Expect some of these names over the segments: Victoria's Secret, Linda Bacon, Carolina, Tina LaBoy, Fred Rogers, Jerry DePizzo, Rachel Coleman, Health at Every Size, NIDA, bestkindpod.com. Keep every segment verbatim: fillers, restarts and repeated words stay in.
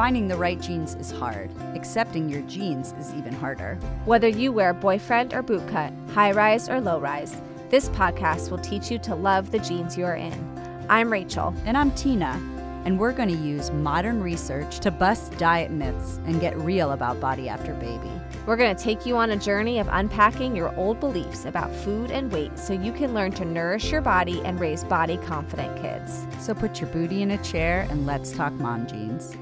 finding the right jeans is hard. Accepting your jeans is even harder. Whether you wear boyfriend or bootcut, high-rise or low-rise, this podcast will teach you to love the jeans you are in. I'm Rachel. And I'm Tina. And we're going to use modern research to bust diet myths and get real about body after baby. We're going to take you on a journey of unpacking your old beliefs about food and weight so you can learn to nourish your body and raise body-confident kids. So put your booty in a chair and let's talk mom jeans.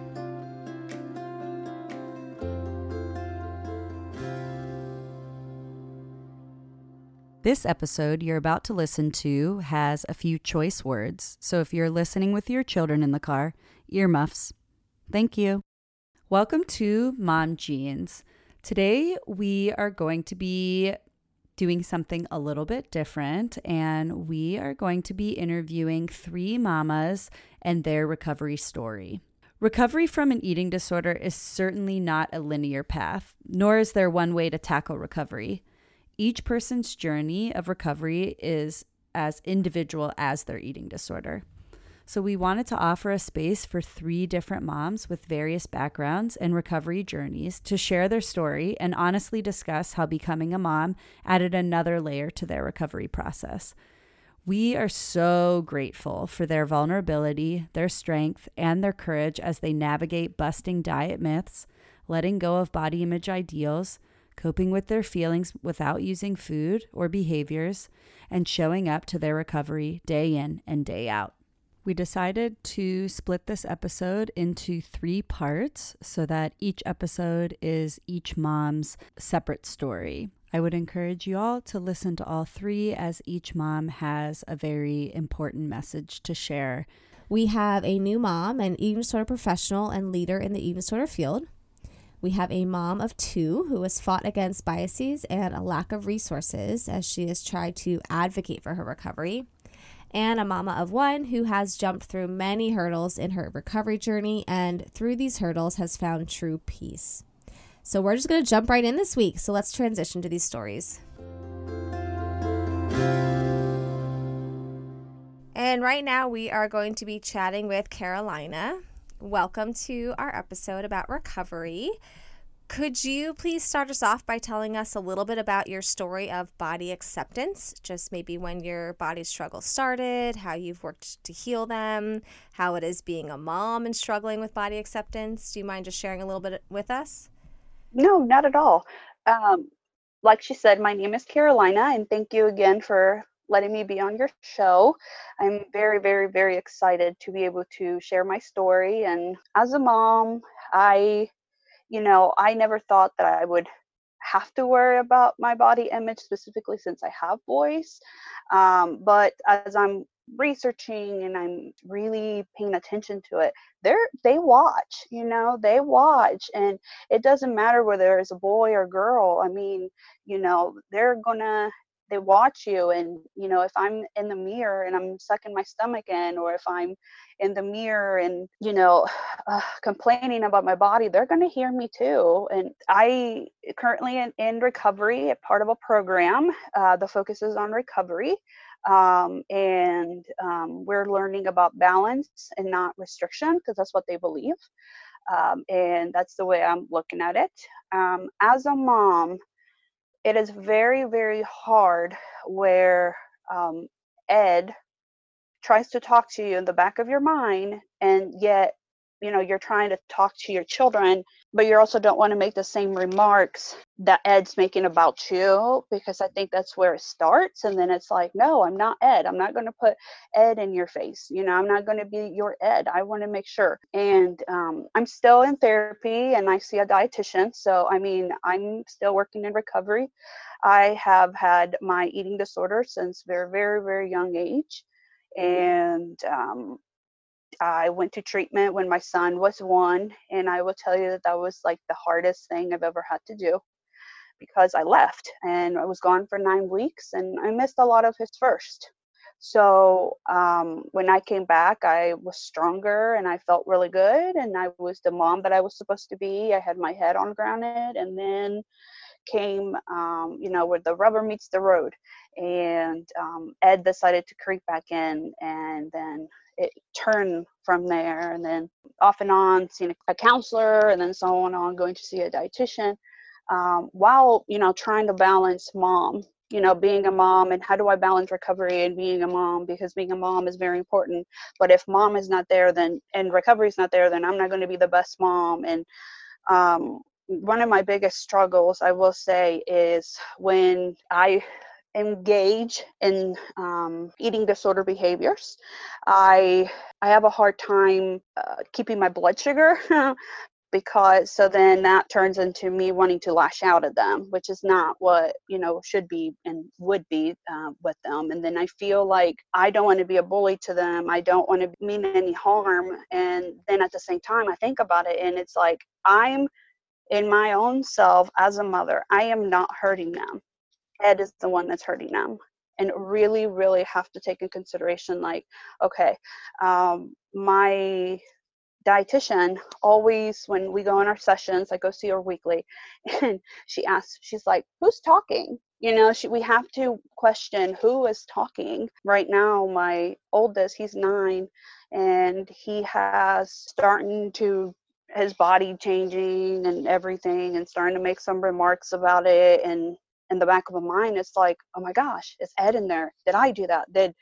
This episode you're about to listen to has a few choice words, so if you're listening with your children in the car, earmuffs. Thank you. Welcome to Mom Jeans. Today we are going to be doing something a little bit different, and we are going to be interviewing three mamas and their recovery story. Recovery from an eating disorder is certainly not a linear path, nor is there one way to tackle recovery. Each person's journey of recovery is as individual as their eating disorder. So we wanted to offer a space for three different moms with various backgrounds and recovery journeys to share their story and honestly discuss how becoming a mom added another layer to their recovery process. We are so grateful for their vulnerability, their strength, and their courage as they navigate busting diet myths, letting go of body image ideals, coping with their feelings without using food or behaviors, and showing up to their recovery day in and day out. We decided to split this episode into three parts so that each episode is each mom's separate story. I would encourage you all to listen to all three, as each mom has a very important message to share. We have a new mom, an eating disorder professional and leader in the eating disorder field. We have a mom of two who has fought against biases and a lack of resources as she has tried to advocate for her recovery, and a mama of one who has jumped through many hurdles in her recovery journey and through these hurdles has found true peace. So we're just going to jump right in this week. So let's transition to these stories. And right now we are going to be chatting with Carolina. Welcome to our episode about recovery. Could you please start us off by telling us a little bit about your story of body acceptance? Just maybe when your body struggle started, how you've worked to heal them, how it is being a mom and struggling with body acceptance. Do you mind just sharing a little bit with us? No, not at all. Um, like she said, my name is Carolina, and thank you again for letting me be on your show. I'm very, very, very excited to be able to share my story. And as a mom, I, you know, I never thought that I would have to worry about my body image, specifically since I have boys. Um, but as I'm researching and I'm really paying attention to it, they're, they watch, you know, they watch. And it doesn't matter whether it's a boy or girl. I mean, you know, they're gonna, they watch you. And, you know, if I'm in the mirror and I'm sucking my stomach in, or if I'm in the mirror and, you know, uh, complaining about my body, they're going to hear me too. And I currently am in recovery, a part of a program uh, that focuses on recovery. Um, and um, we're learning about balance and not restriction, because that's what they believe. Um, and that's the way I'm looking at it. Um, as a mom, it is very, very hard where um, Ed tries to talk to you in the back of your mind, and yet, you know, you're trying to talk to your children, but you also don't want to make the same remarks that Ed's making about you, because I think that's where it starts. And then it's like, no, I'm not Ed. I'm not going to put Ed in your face. You know, I'm not going to be your Ed. I want to make sure. And um, I'm still in therapy, and I see a dietitian. So, I mean, I'm still working in recovery. I have had my eating disorder since very, very, very young age. And, um, I went to treatment when my son was one, and I will tell you that that was like the hardest thing I've ever had to do, because I left and I was gone for nine weeks and I missed a lot of his first. So um, when I came back, I was stronger and I felt really good, and I was the mom that I was supposed to be. I had my head on grounded, and then came, um, you know, where the rubber meets the road, and um, Ed decided to creep back in, and then it turned from there, and then off and on seeing a counselor, and then so on, on going to see a dietitian, um, while, you know, trying to balance mom, you know, being a mom, and how do I balance recovery and being a mom, because being a mom is very important. But if mom is not there, then, and recovery is not there, then I'm not going to be the best mom. And um, one of my biggest struggles, I will say, is when I engage in um, eating disorder behaviors, I, I have a hard time uh, keeping my blood sugar because so then that turns into me wanting to lash out at them, which is not what, you know, should be and would be uh, with them. And then I feel like I don't want to be a bully to them. I don't want to mean any harm. And then at the same time, I think about it, and it's like, I'm in my own self as a mother, I am not hurting them. Ed is the one that's hurting them. And really, really have to take in consideration, like, okay, um, my dietitian always, when we go on our sessions, I go see her weekly, and she asks, she's like, who's talking? You know, she, we have to question who is talking. Right now, my oldest, he's nine, and he has starting to, his body changing and everything, and starting to make some remarks about it. And in the back of my mind, it's like, oh my gosh, is Ed in there? Did I do that? Did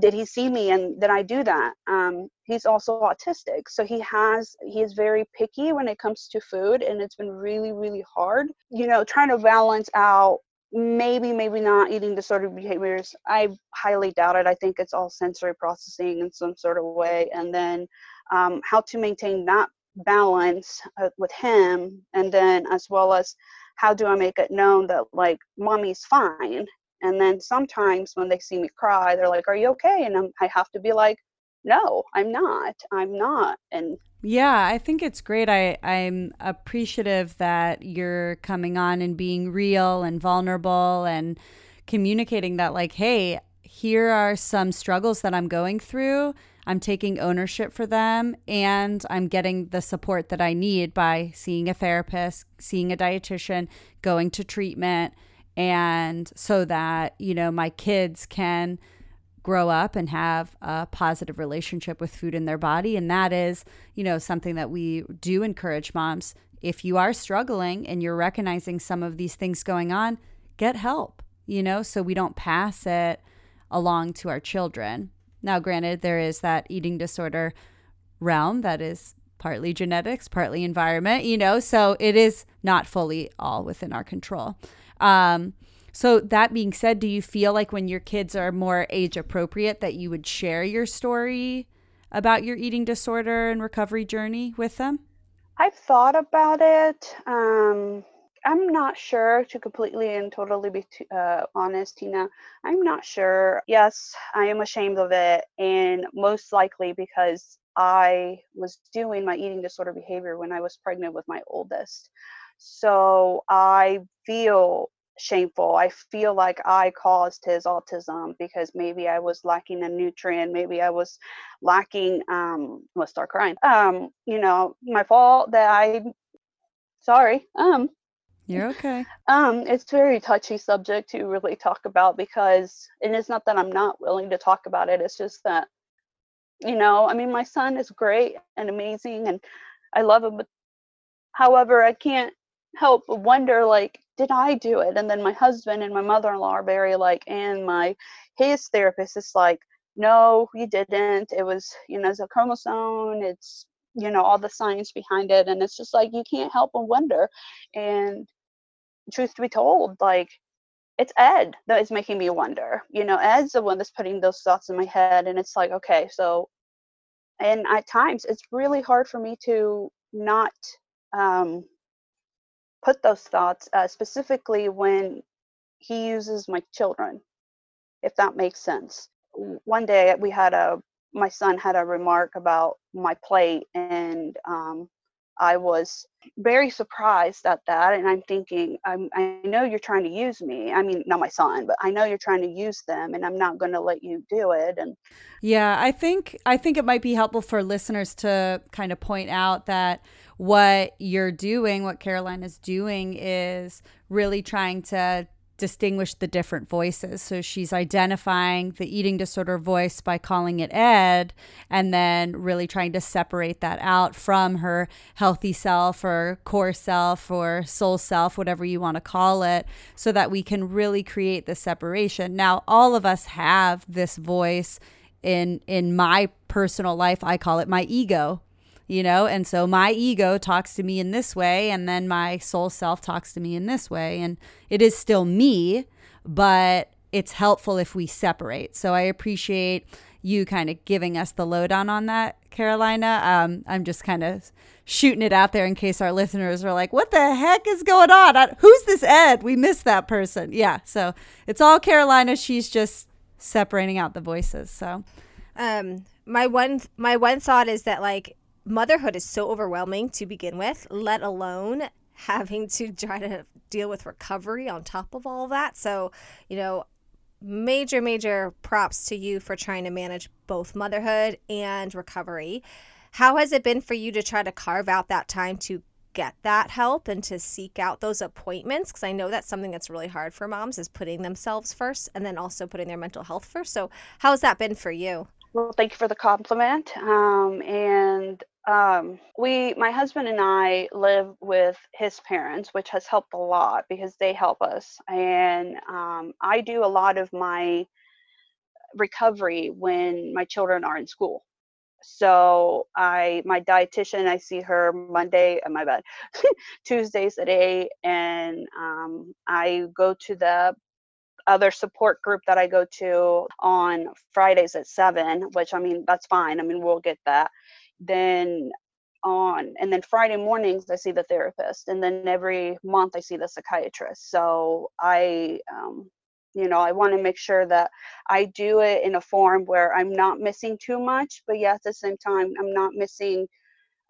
Did he see me and did I do that? Um, he's also autistic. So he has, he is very picky when it comes to food, and it's been really, really hard, you know, trying to balance out maybe, maybe not eating disorder behaviors. I highly doubt it. I think it's all sensory processing in some sort of way. And then um, how to maintain that balance uh, with him. And then as well as how do I make it known that, like, mommy's fine. And then sometimes when they see me cry, they're like, are you okay? And I'm, I have to be like, no, I'm not. I'm not. And yeah, I think it's great. I, I'm appreciative that you're coming on and being real and vulnerable and communicating that, like, hey, here are some struggles that I'm going through. I'm taking ownership for them, and I'm getting the support that I need by seeing a therapist, seeing a dietitian, going to treatment. And so that, you know, my kids can grow up and have a positive relationship with food in their body. And that is, you know, something that we do encourage moms. If you are struggling and you're recognizing some of these things going on, get help, you know, so we don't pass it along to our children. Now, granted, there is that eating disorder realm that is partly genetics, partly environment, you know, so it is not fully all within our control. Um, so that being said, do you feel like when your kids are more age appropriate that you would share your story about your eating disorder and recovery journey with them? I've thought about it. Um, I'm not sure, to completely and totally be t- uh, honest, Tina. I'm not sure. Yes, I am ashamed of it. And most likely because I was doing my eating disorder behavior when I was pregnant with my oldest. So I feel shameful. I feel like I caused his autism because maybe I was lacking a nutrient. Maybe I was lacking, um, I'm going to start crying. Um, you know, my fault that I, sorry. Um, You're okay. Um, it's a very touchy subject to really talk about because, and it's not that I'm not willing to talk about it. It's just that, you know, I mean, my son is great and amazing and I love him. But however, I can't help wonder, like, did I do it? And then my husband and my mother-in-law are very like, and my his therapist is like, no, you didn't. It was, you know, it's a chromosome. It's, you know, all the science behind it. And it's just like, you can't help but wonder. And truth be told, like, it's Ed that is making me wonder. You know, Ed's the one that's putting those thoughts in my head. And it's like, okay, so, and at times it's really hard for me to not um put those thoughts, uh, specifically when he uses my children, if that makes sense. One day we had a, my son had a remark about my plate, and um, I was very surprised at that. And I'm thinking, I'm, I know you're trying to use me. I mean, not my son, but I know you're trying to use them, and I'm not going to let you do it. And yeah, I think, I think it might be helpful for listeners to kind of point out that what you're doing, what Carolina's doing, is really trying to distinguish the different voices. So she's identifying the eating disorder voice by calling it Ed, and then really trying to separate that out from her healthy self or core self or soul self, whatever you want to call it, so that we can really create the separation. Now, all of us have this voice in in my personal life. I call it my ego. You know, and so my ego talks to me in this way, and then my soul self talks to me in this way. And it is still me, but it's helpful if we separate. So I appreciate you kind of giving us the lowdown on that, Carolina. Um, I'm just kind of shooting it out there in case our listeners are like, what the heck is going on? I, who's this Ed? We missed that person. Yeah. So it's all Carolina. She's just separating out the voices. So um, my one my one thought is that, like, motherhood is so overwhelming to begin with, let alone having to try to deal with recovery on top of all that. So, you know, major, major props to you for trying to manage both motherhood and recovery. How has it been for you to try to carve out that time to get that help and to seek out those appointments? Because I know that's something that's really hard for moms, is putting themselves first and then also putting their mental health first. So how has that been for you? Well, thank you for the compliment. Um, and um, we, my husband and I live with his parents, which has helped a lot because they help us. And um, I do a lot of my recovery when my children are in school. So I, my dietitian, I see her Monday, my bad, Tuesdays at eight. And um, I go to the other support group that I go to on Fridays at seven, which, I mean, that's fine. I mean, we'll get that. Then on, and then Friday mornings, I see the therapist. And then every month I see the psychiatrist. So I, um, you know, I want to make sure that I do it in a form where I'm not missing too much, but yeah, at the same time, I'm not missing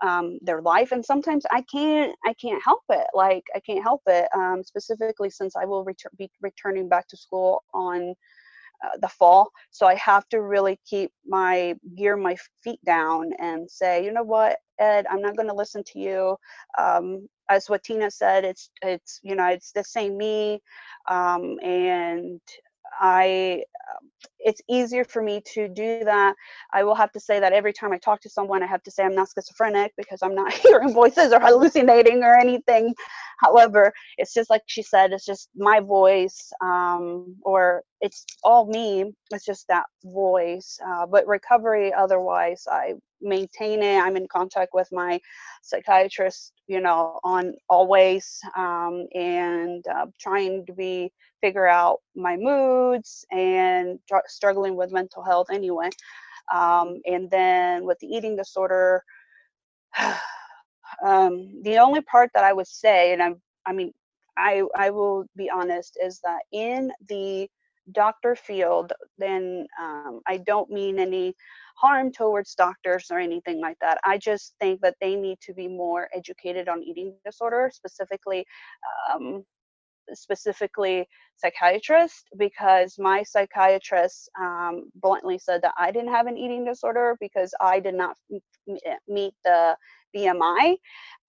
um, their life. And sometimes I can't, I can't help it. Like I can't help it. Um, specifically since I will ret- be returning back to school on uh, the fall. So I have to really keep my gear, my feet down and say, you know what, Ed, I'm not going to listen to you. Um, as what Tina said, it's, it's, you know, it's the same me. Um, and I, it's easier for me to do that. I will have to say that every time I talk to someone, I have to say I'm not schizophrenic because I'm not hearing voices or hallucinating or anything. However, it's just like she said, it's just my voice, um, or it's all me. It's just that voice. Uh, but recovery, otherwise, I maintain it. I'm in contact with my psychiatrist, you know, on always, um, and uh, trying to be figure out my moods and dr- struggling with mental health anyway. Um, and then with the eating disorder, um, the only part that I would say, and I'm, I mean, I, I will be honest, is that in the doctor field, then um, I don't mean any harm towards doctors or anything like that. I just think that they need to be more educated on eating disorder, specifically, um, specifically psychiatrists, because my psychiatrist um, bluntly said that I didn't have an eating disorder because I did not meet the B M I,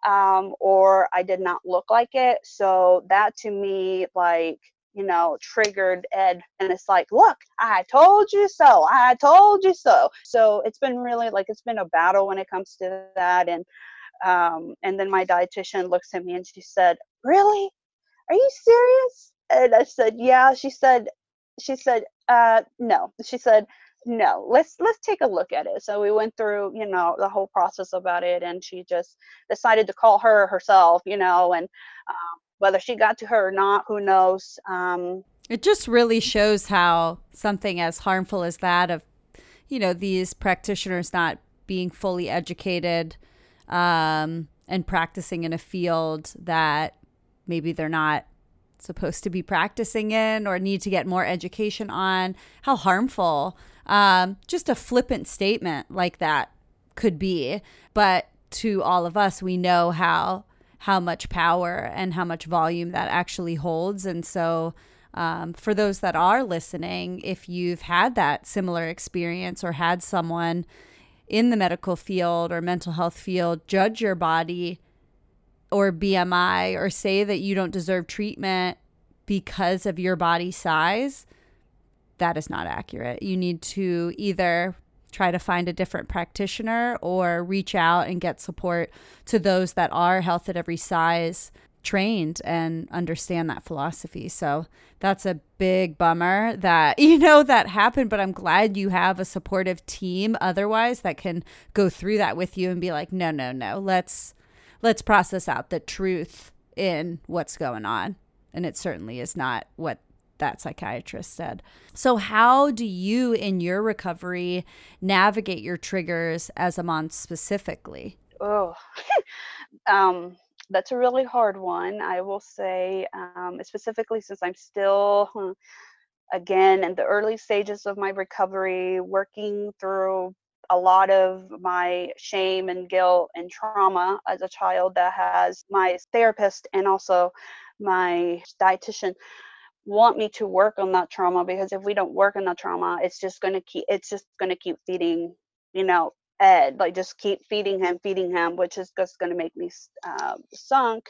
um, or I did not look like it. So that to me, like, you know, triggered Ed. And it's like, look, I told you so. I told you so. So it's been really like, it's been a battle when it comes to that. And, um, and then my dietitian looks at me and she said, really? Are you serious? And I said, yeah. She said, she said, uh, no. She said, no, let's, let's take a look at it. So we went through, you know, the whole process about it, and she just decided to call her herself, you know, and um, whether she got to her or not, who knows? Um, it just really shows how something as harmful as that of, you know, these practitioners not being fully educated um, and practicing in a field that maybe they're not supposed to be practicing in or need to get more education on, how harmful um, just a flippant statement like that could be. But to all of us, we know how how much power and how much volume that actually holds. And so um, for those that are listening, if you've had that similar experience or had someone in the medical field or mental health field judge your body or B M I or say that you don't deserve treatment because of your body size, that is not accurate. You need to either try to find a different practitioner or reach out and get support to those that are Health at Every Size trained and understand that philosophy. So that's a big bummer that, you know, that happened, but I'm glad you have a supportive team otherwise that can go through that with you and be like, no, no, no, let's, let's process out the truth in what's going on. And it certainly is not what that psychiatrist said. So how do you in your recovery navigate your triggers as a mom specifically? Oh, um, that's a really hard one. I will say, um, specifically since I'm still, again, in the early stages of my recovery, working through a lot of my shame and guilt and trauma as a child that has my therapist and also my dietitian want me to work on that trauma, because if we don't work on that trauma, it's just going to keep, it's just going to keep feeding, you know, Ed, like just keep feeding him, feeding him, which is just going to make me uh, sunk.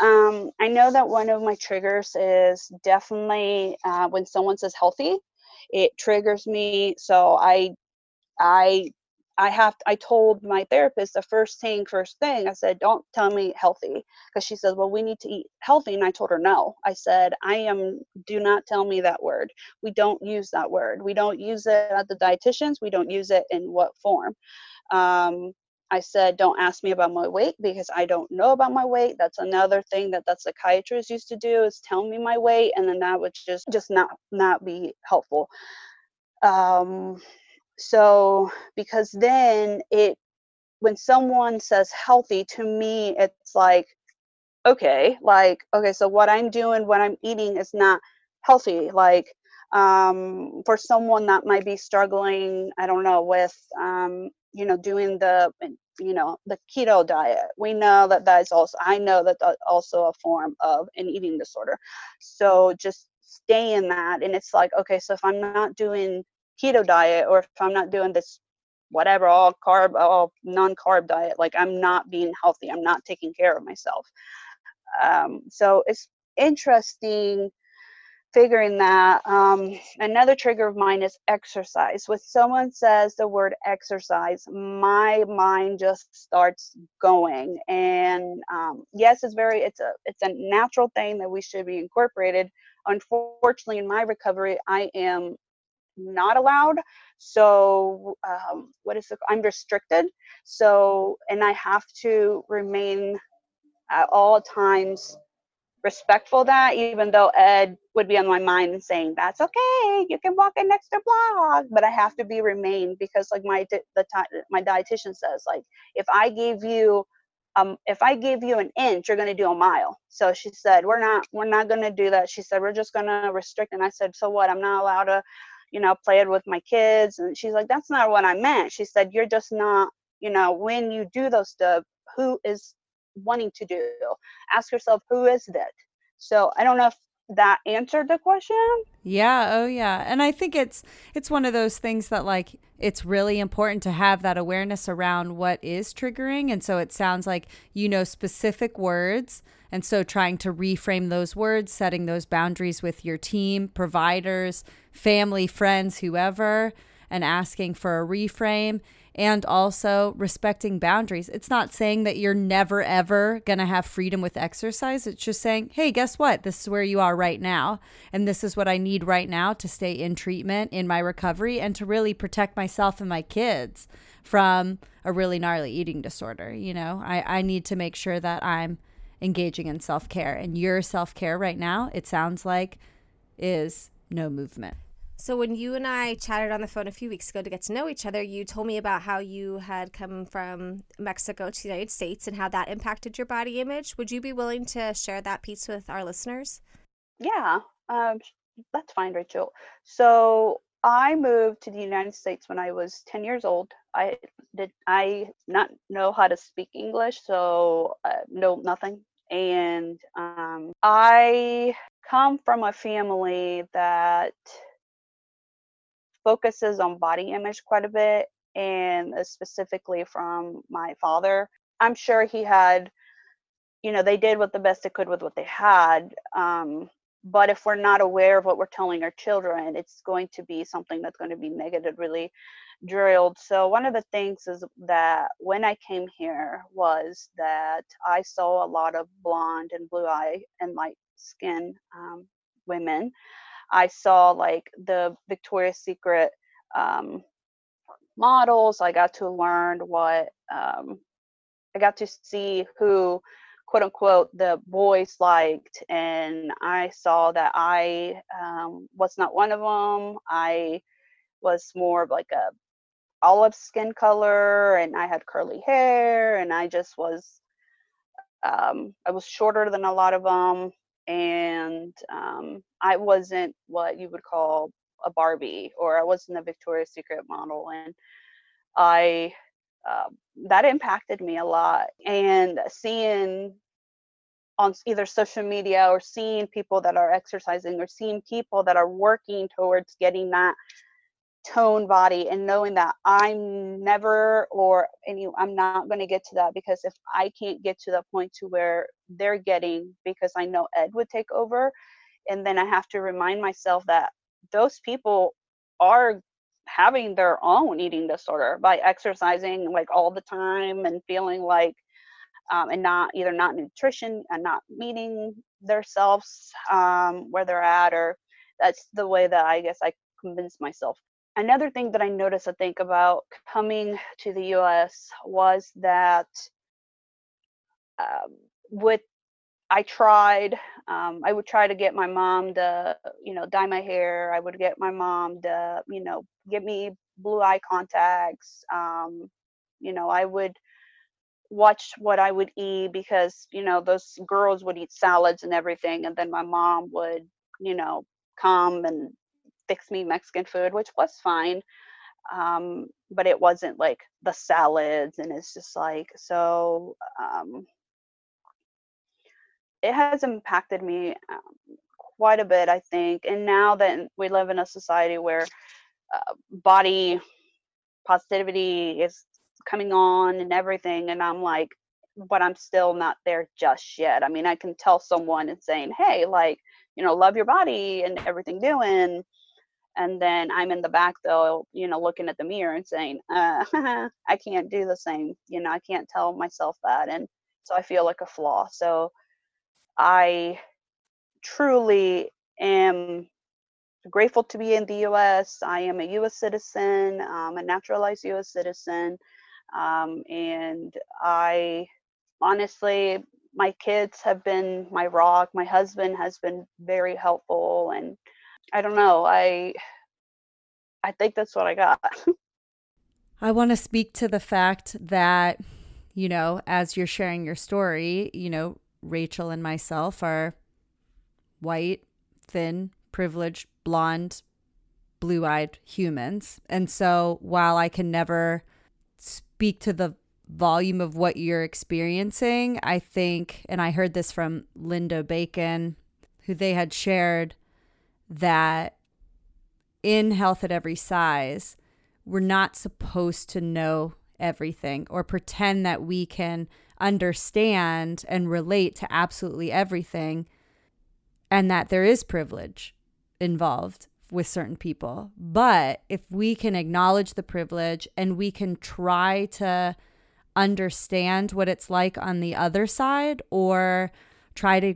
Um, I know that one of my triggers is definitely uh, when someone says healthy, it triggers me. So I, I, I have, I told my therapist the first thing, first thing I said, don't tell me healthy. Cause she said, well, we need to eat healthy. And I told her, no, I said, I am, do not tell me that word. We don't use that word. We don't use it at the dietitians. We don't use it in what form. Um, I said, don't ask me about my weight because I don't know about my weight. That's another thing that that psychiatrist used to do, is tell me my weight. And then that would just, just not, not be helpful. Um, So, because then it, when someone says healthy to me, it's like, okay, like, okay, so what I'm doing, what I'm eating is not healthy. Like, um, for someone that might be struggling, I don't know, with, um, you know, doing the, you know, the keto diet, we know that that's also, I know that that's also a form of an eating disorder. So just stay in that. And it's like, okay, so if I'm not doing keto diet, or if I'm not doing this, whatever, all carb, all non-carb diet, like I'm not being healthy. I'm not taking care of myself. Um, so it's interesting figuring that. Um, another trigger of mine is exercise. When someone says the word exercise, my mind just starts going. And um, yes, it's very, it's a, it's a natural thing that we should be incorporated. Unfortunately, in my recovery, I am not allowed. So um, what is the, I'm restricted. So, and I have to remain at all times respectful that, even though Ed would be on my mind and saying, that's okay, you can walk an extra block, but I have to be remain because like my, the my dietitian says, like, if I gave you Um, if I give you an inch, you're going to do a mile. So she said, we're not, we're not going to do that. She said, we're just going to restrict. And I said, so what? I'm not allowed to, you know, play it with my kids. And she's like, that's not what I meant. She said, you're just not, you know, when you do those stuff, who is wanting to do? Ask yourself, who is that? So I don't know if that answered the question. Yeah. Oh yeah. And I think it's, it's one of those things that like, it's really important to have that awareness around what is triggering. And so it sounds like, you know, specific words. And so trying to reframe those words, setting those boundaries with your team, providers, family, friends, whoever, and asking for a reframe. And also respecting boundaries. It's not saying that you're never, ever going to have freedom with exercise. It's just saying, hey, guess what? This is where you are right now. And this is what I need right now to stay in treatment, in my recovery, and to really protect myself and my kids from a really gnarly eating disorder. You know, I, I need to make sure that I'm engaging in self-care. And your self-care right now, it sounds like, is no movement. So when you and I chatted on the phone a few weeks ago to get to know each other, you told me about how you had come from Mexico to the United States and how that impacted your body image. Would you be willing to share that piece with our listeners? Yeah, um, that's fine, Rachel. So I moved to the United States when I was ten years old. I did I not know how to speak English, so uh, no nothing. And um, I come from a family that focuses on body image quite a bit, and specifically from my father. I'm sure he had, you know, they did what the best they could with what they had. Um, But if we're not aware of what we're telling our children, it's going to be something that's going to be negatively drilled. So one of the things is that when I came here was that I saw a lot of blonde and blue eye and light skin um, women. I saw like the Victoria's Secret um, models. I got to learn what um, I got to see who, quote unquote, the boys liked, and I saw that I um, was not one of them. I was more of like a olive skin color, and I had curly hair, and I just was, um, I was shorter than a lot of them, and um, I wasn't what you would call a Barbie, or I wasn't a Victoria's Secret model, and I Uh, that impacted me a lot. And seeing on either social media or seeing people that are exercising or seeing people that are working towards getting that tone body, and knowing that I'm never or any I'm not going to get to that, because if I can't get to the point to where they're getting, because I know Ed would take over, and then I have to remind myself that those people are having their own eating disorder by exercising like all the time and feeling like um, and not either not nutrition and not meeting themselves um, where they're at, or that's the way that I guess I convinced myself. Another thing that I noticed, I think, about coming to the U S was that uh, with I tried, um, I would try to get my mom to, you know, dye my hair. I would get my mom to, you know, give me blue eye contacts. Um, you know, I would watch what I would eat, because, you know, those girls would eat salads and everything. And then my mom would, you know, come and fix me Mexican food, which was fine. Um, but it wasn't like the salads. And it's just like, so, um, it has impacted me um, quite a bit, I think. And now that we live in a society where uh, body positivity is coming on and everything, and I'm like, but I'm still not there just yet. I mean, I can tell someone and saying, hey, like, you know, love your body and everything doing. And then I'm in the back, though, you know, looking at the mirror and saying, uh, I can't do the same. You know, I can't tell myself that. And so I feel like a flaw. So I truly am grateful to be in the U S. I am a U S citizen, I'm a naturalized U S citizen. Um, and I honestly, my kids have been my rock. My husband has been very helpful. And I don't know, I, I think that's what I got. I want to speak to the fact that, you know, as you're sharing your story, you know, Rachel and myself are white, thin, privileged, blonde, blue-eyed humans. And so while I can never speak to the volume of what you're experiencing, I think, and I heard this from Linda Bacon, who they had shared that in Health at Every Size, we're not supposed to know everything or pretend that we can understand and relate to absolutely everything, and that there is privilege involved with certain people. But if we can acknowledge the privilege and we can try to understand what it's like on the other side, or try to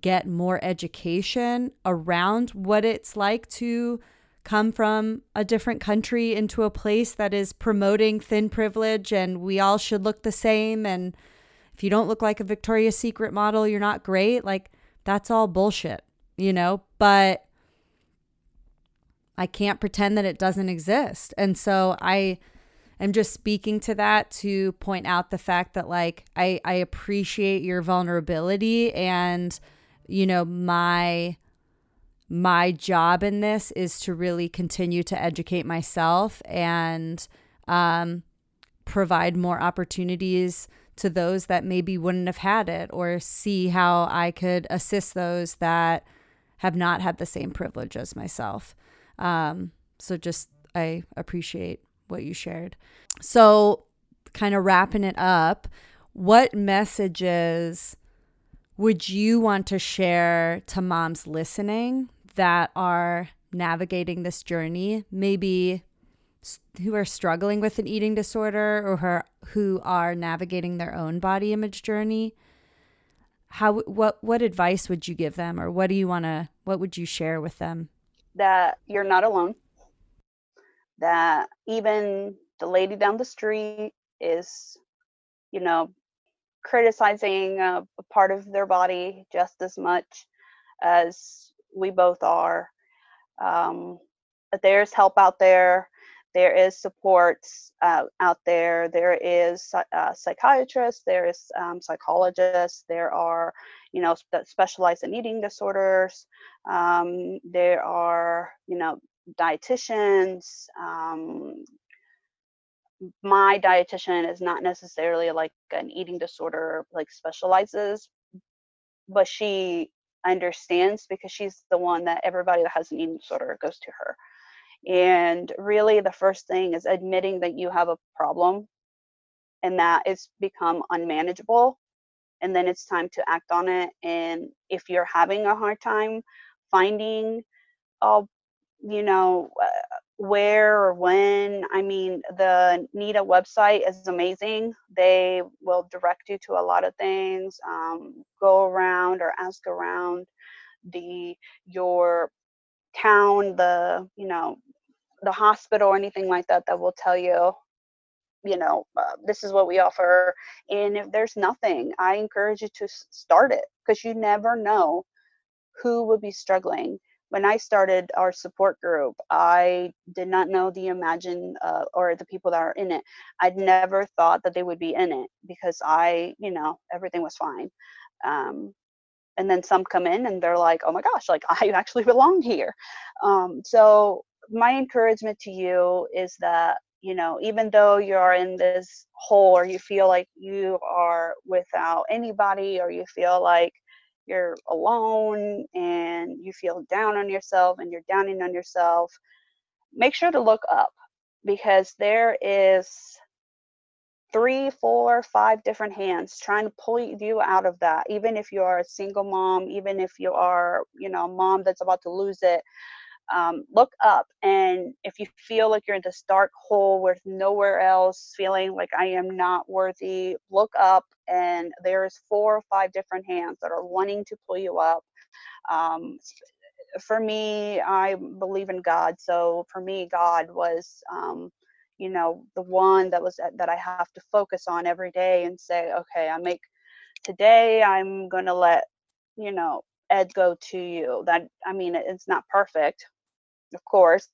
get more education around what it's like to come from a different country into a place that is promoting thin privilege and we all should look the same, and if you don't look like a Victoria's Secret model, you're not great. Like, that's all bullshit, you know, but I can't pretend that it doesn't exist. And so I am just speaking to that to point out the fact that, like, I, I appreciate your vulnerability, and, you know, my my job in this is to really continue to educate myself and um, provide more opportunities to those that maybe wouldn't have had it, or see how I could assist those that have not had the same privilege as myself. Um, so just, I appreciate what you shared. So kind of wrapping it up, what messages would you want to share to moms listening that are navigating this journey, maybe who are struggling with an eating disorder, or her, who are navigating their own body image journey? How, what, what advice would you give them, or what do you want to, what would you share with them? That you're not alone. That even the lady down the street is, you know, criticizing a, a part of their body just as much as we both are. Um, but there's help out there. There is support uh, out there. There is uh, psychiatrists. There is um, psychologists. There are, you know, that specialize in eating disorders. Um, there are, you know, dietitians. Um, my dietitian is not necessarily like an eating disorder, like specializes, but she understands because she's the one that everybody that has an eating disorder goes to her. And really, the first thing is admitting that you have a problem and that it's become unmanageable. And then it's time to act on it. And if you're having a hard time finding, oh, you know, where or when, I mean, the NIDA website is amazing. They will direct you to a lot of things. Um, go around or ask around the your town, the, you know, the hospital or anything like that that will tell you, you know, uh, this is what we offer. And if there's nothing, I encourage you to start it, because you never know who would be struggling. When I started our support group, I did not know the Imagine uh, or the people that are in it. I'd never thought that they would be in it, because I, you know, everything was fine. Um, and then some come in and they're like, oh my gosh, like I actually belong here. Um, so my encouragement to you is that, you know, even though you're in this hole, or you feel like you are without anybody, or you feel like you're alone and you feel down on yourself and you're downing on yourself, make sure to look up, because there is three, four, five different hands trying to pull you out of that. Even if you are a single mom, even if you are, you know, a mom that's about to lose it, um, look up. And if you feel like you're in this dark hole with nowhere else, feeling like I am not worthy, look up, and there's four or five different hands that are wanting to pull you up. Um, for me, I believe in God. So for me, God was, um, you know, the one that was that I have to focus on every day and say, okay, I make today, I'm going to let, you know, Ed go to you. That, I mean, it's not perfect, of course.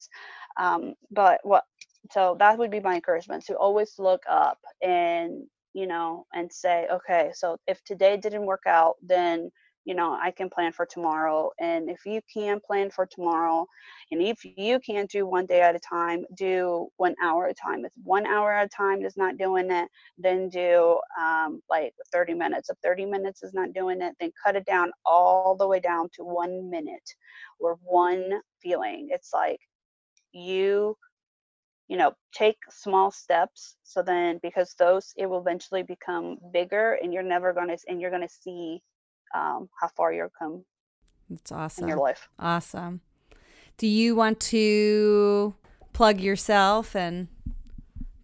Um, but what, so that would be my encouragement, to always look up and, you know, and say, okay, so if today didn't work out, then, you know, I can plan for tomorrow. And if you can plan for tomorrow, and if you can't do one day at a time, do one hour at a time. If one hour at a time is not doing it, then do um, like thirty minutes. If thirty minutes is not doing it, then cut it down all the way down to one minute or one feeling. It's like you, you know, take small steps. So then, because those, it will eventually become bigger, and you're never going to, and you're going to see Um, how far you've come. That's awesome. In your life. Awesome. Do you want to plug yourself and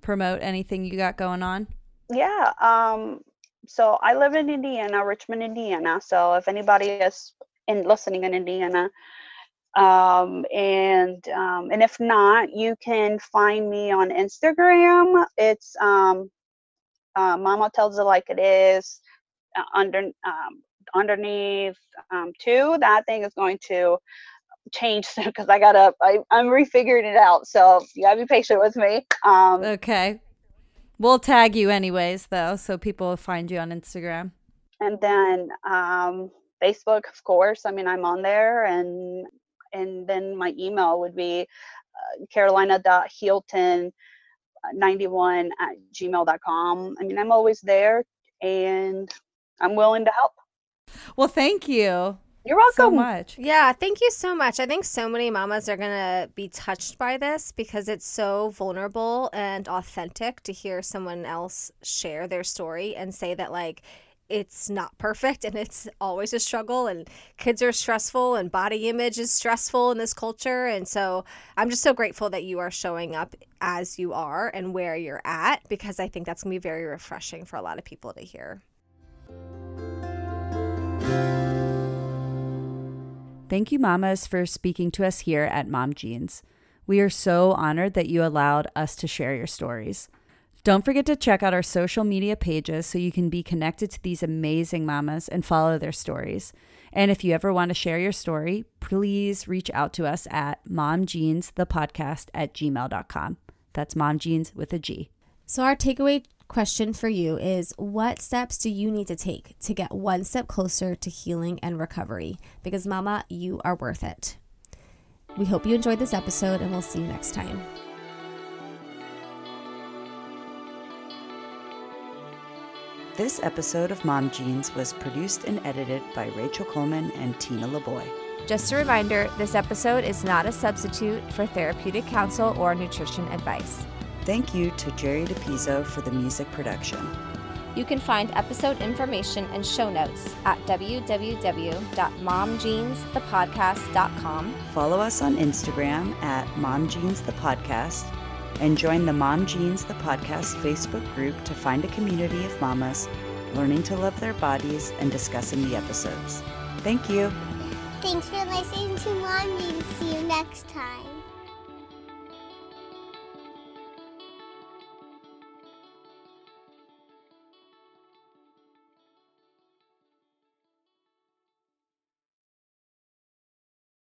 promote anything you got going on? Yeah. Um, so I live in Indiana, Richmond, Indiana. So if anybody is in listening in Indiana, um, and um, and if not, you can find me on Instagram. It's um, uh, Mama Tells It Like It Is uh, under. Um, underneath um two. That thing is going to change soon, because I got up I, I'm refiguring it out, so you gotta be patient with me. Um okay, we'll tag you anyways though, so people will find you on Instagram. And then um Facebook, of course. I mean, I'm on there, and and then my email would be uh, carolina dot hilton ninety-one at gmail dot com. I mean, I'm always there and I'm willing to help. Well, thank you. You're welcome. So much. Yeah, thank you so much. I think so many mamas are going to be touched by this because it's so vulnerable and authentic to hear someone else share their story and say that, like, it's not perfect and it's always a struggle and kids are stressful and body image is stressful in this culture. And so I'm just so grateful that you are showing up as you are and where you're at, because I think that's going to be very refreshing for a lot of people to hear. Thank you, mamas, for speaking to us here at Mom Jeans. We are so honored that you allowed us to share your stories. Don't forget to check out our social media pages so you can be connected to these amazing mamas and follow their stories. And if you ever want to share your story, please reach out to us at momjeansthepodcast at gmail dot com. That's momjeans with a G. So our takeaway question for you is, what steps do you need to take to get one step closer to healing and recovery? Because mama, you are worth it. We hope you enjoyed this episode and we'll see you next time. This episode of Mom Jeans was produced and edited by Rachel Coleman and Tina LaBoy. Just a reminder, this episode is not a substitute for therapeutic counsel or nutrition advice. Thank you to Jerry DePizzo for the music production. You can find episode information and show notes at w w w dot mom jeans the podcast dot com. Follow us on Instagram at momjeansthepodcast. And join the Mom Jeans the Podcast Facebook group to find a community of mamas learning to love their bodies and discussing the episodes. Thank you. Thanks for listening to Mom Jeans. See you next time.